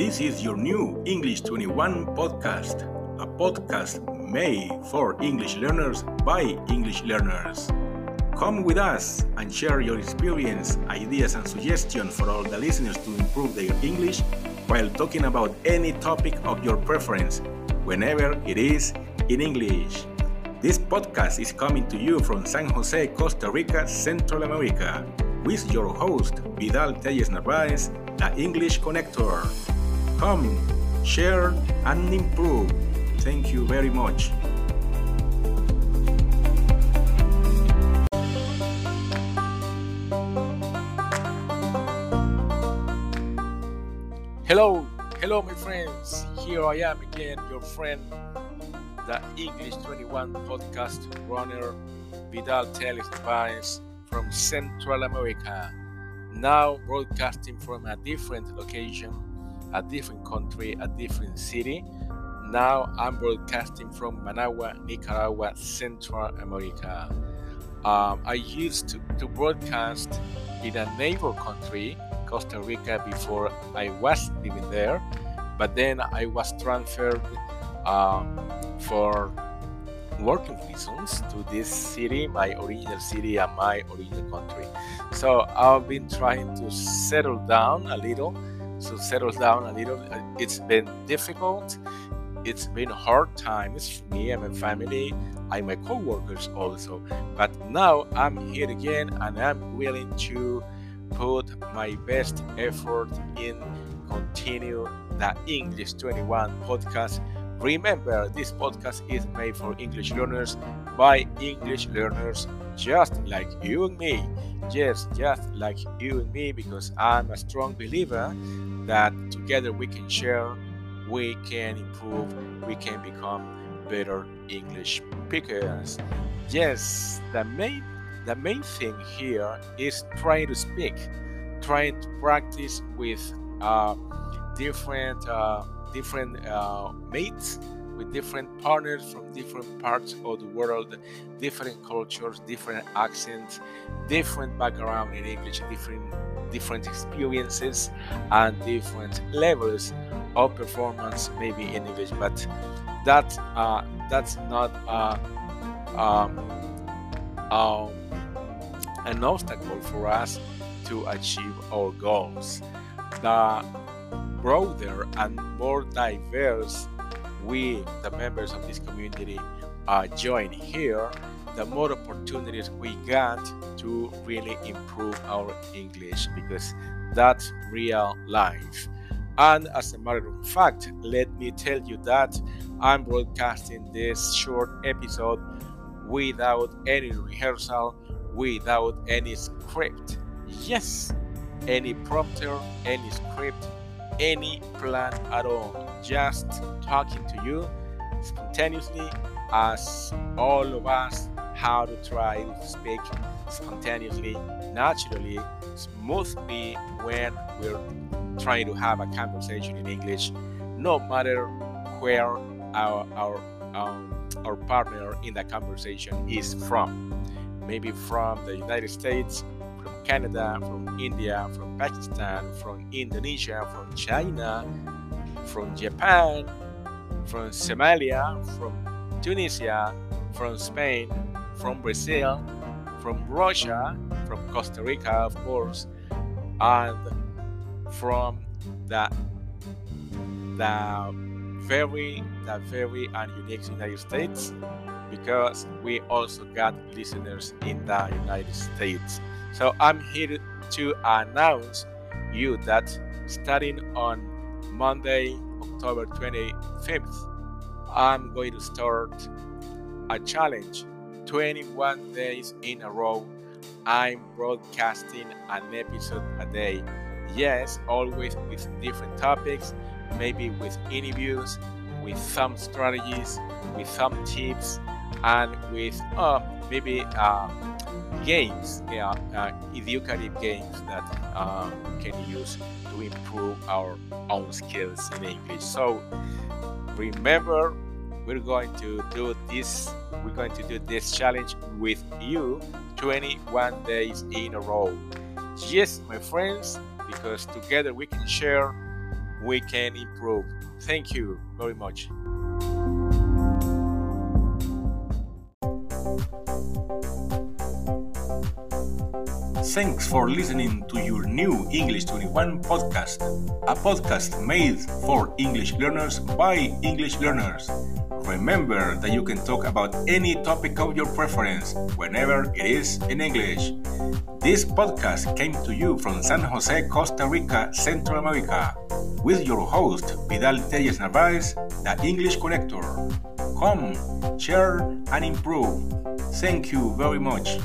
This is your new English 21 podcast, a podcast made for English learners by English learners. Come with us and share your experience, ideas and suggestions for all the listeners to improve their English while talking about any topic of your preference, whenever it is in English. This podcast is coming to you from San Jose, Costa Rica, Central America, with your host, Vidal Tellez Narvaez, the English Connector. Come, share, and improve. Thank you very much. Hello, my friends. Here I am again, your friend, the English 21 podcast runner, Vidal Tellez Narvaez from Central America, now broadcasting from a different location, a different country, a different city. Now I'm broadcasting from Managua, Nicaragua, Central America. I used to broadcast in a neighbor country, Costa Rica, before I was living there, but then I was transferred for working reasons to this city, my original city and my original country. So I've been trying to settle down a little. It's been difficult. It's been hard times for me and my family and my co-workers also. But now I'm here again and I'm willing to put my best effort in continue the English 21 podcast. Remember, this podcast is made for English learners by English learners, just like you and me. Yes, just like you and me, because I'm a strong believer that together we can share, we can improve, we can become better English speakers. Yes, the main thing here is trying to speak, trying to practice with different mates, with different partners from different parts of the world, different cultures, different accents, different background in English, different experiences, and different levels of performance maybe in English. But that's not an obstacle for us to achieve our goals. The broader and more diverse we, the members of this community, join here, the more opportunities we got to really improve our English, because that's real life. And as a matter of fact, let me tell you that I'm broadcasting this short episode without any rehearsal, without any script. Yes, any prompter, any script, any plan at all, just talking to you spontaneously, as all of us how to try to speak spontaneously, naturally, smoothly when we're trying to have a conversation in English, no matter where our partner in the conversation is from. Maybe from the United States, from Canada, from India, from Pakistan, from Indonesia, from China, from Japan, from Somalia, from Tunisia, from Spain, from Brazil, from Russia, from Costa Rica, of course, and from the very and unique United States, because we also got listeners in the United States. So I'm here to announce you that starting on Monday, October 25th, I'm going to start a challenge. 21 days in a row, I'm broadcasting an episode a day. Yes, always with different topics, maybe with interviews, with some strategies, with some tips, and with maybe games, educative games that we can use to improve our own skills in English. So remember, we're going to do this challenge with you 21 days in a row. Yes, my friends, because together we can share, we can improve. Thank you very much. Thanks for listening to your new English 21 podcast, a podcast made for English learners by English learners. Remember that you can talk about any topic of your preference whenever it is in English. This podcast came to you from San Jose, Costa Rica, Central America, with your host, Vidal Tellez Narvaez, the English Connector. Come, share, and improve. Thank you very much.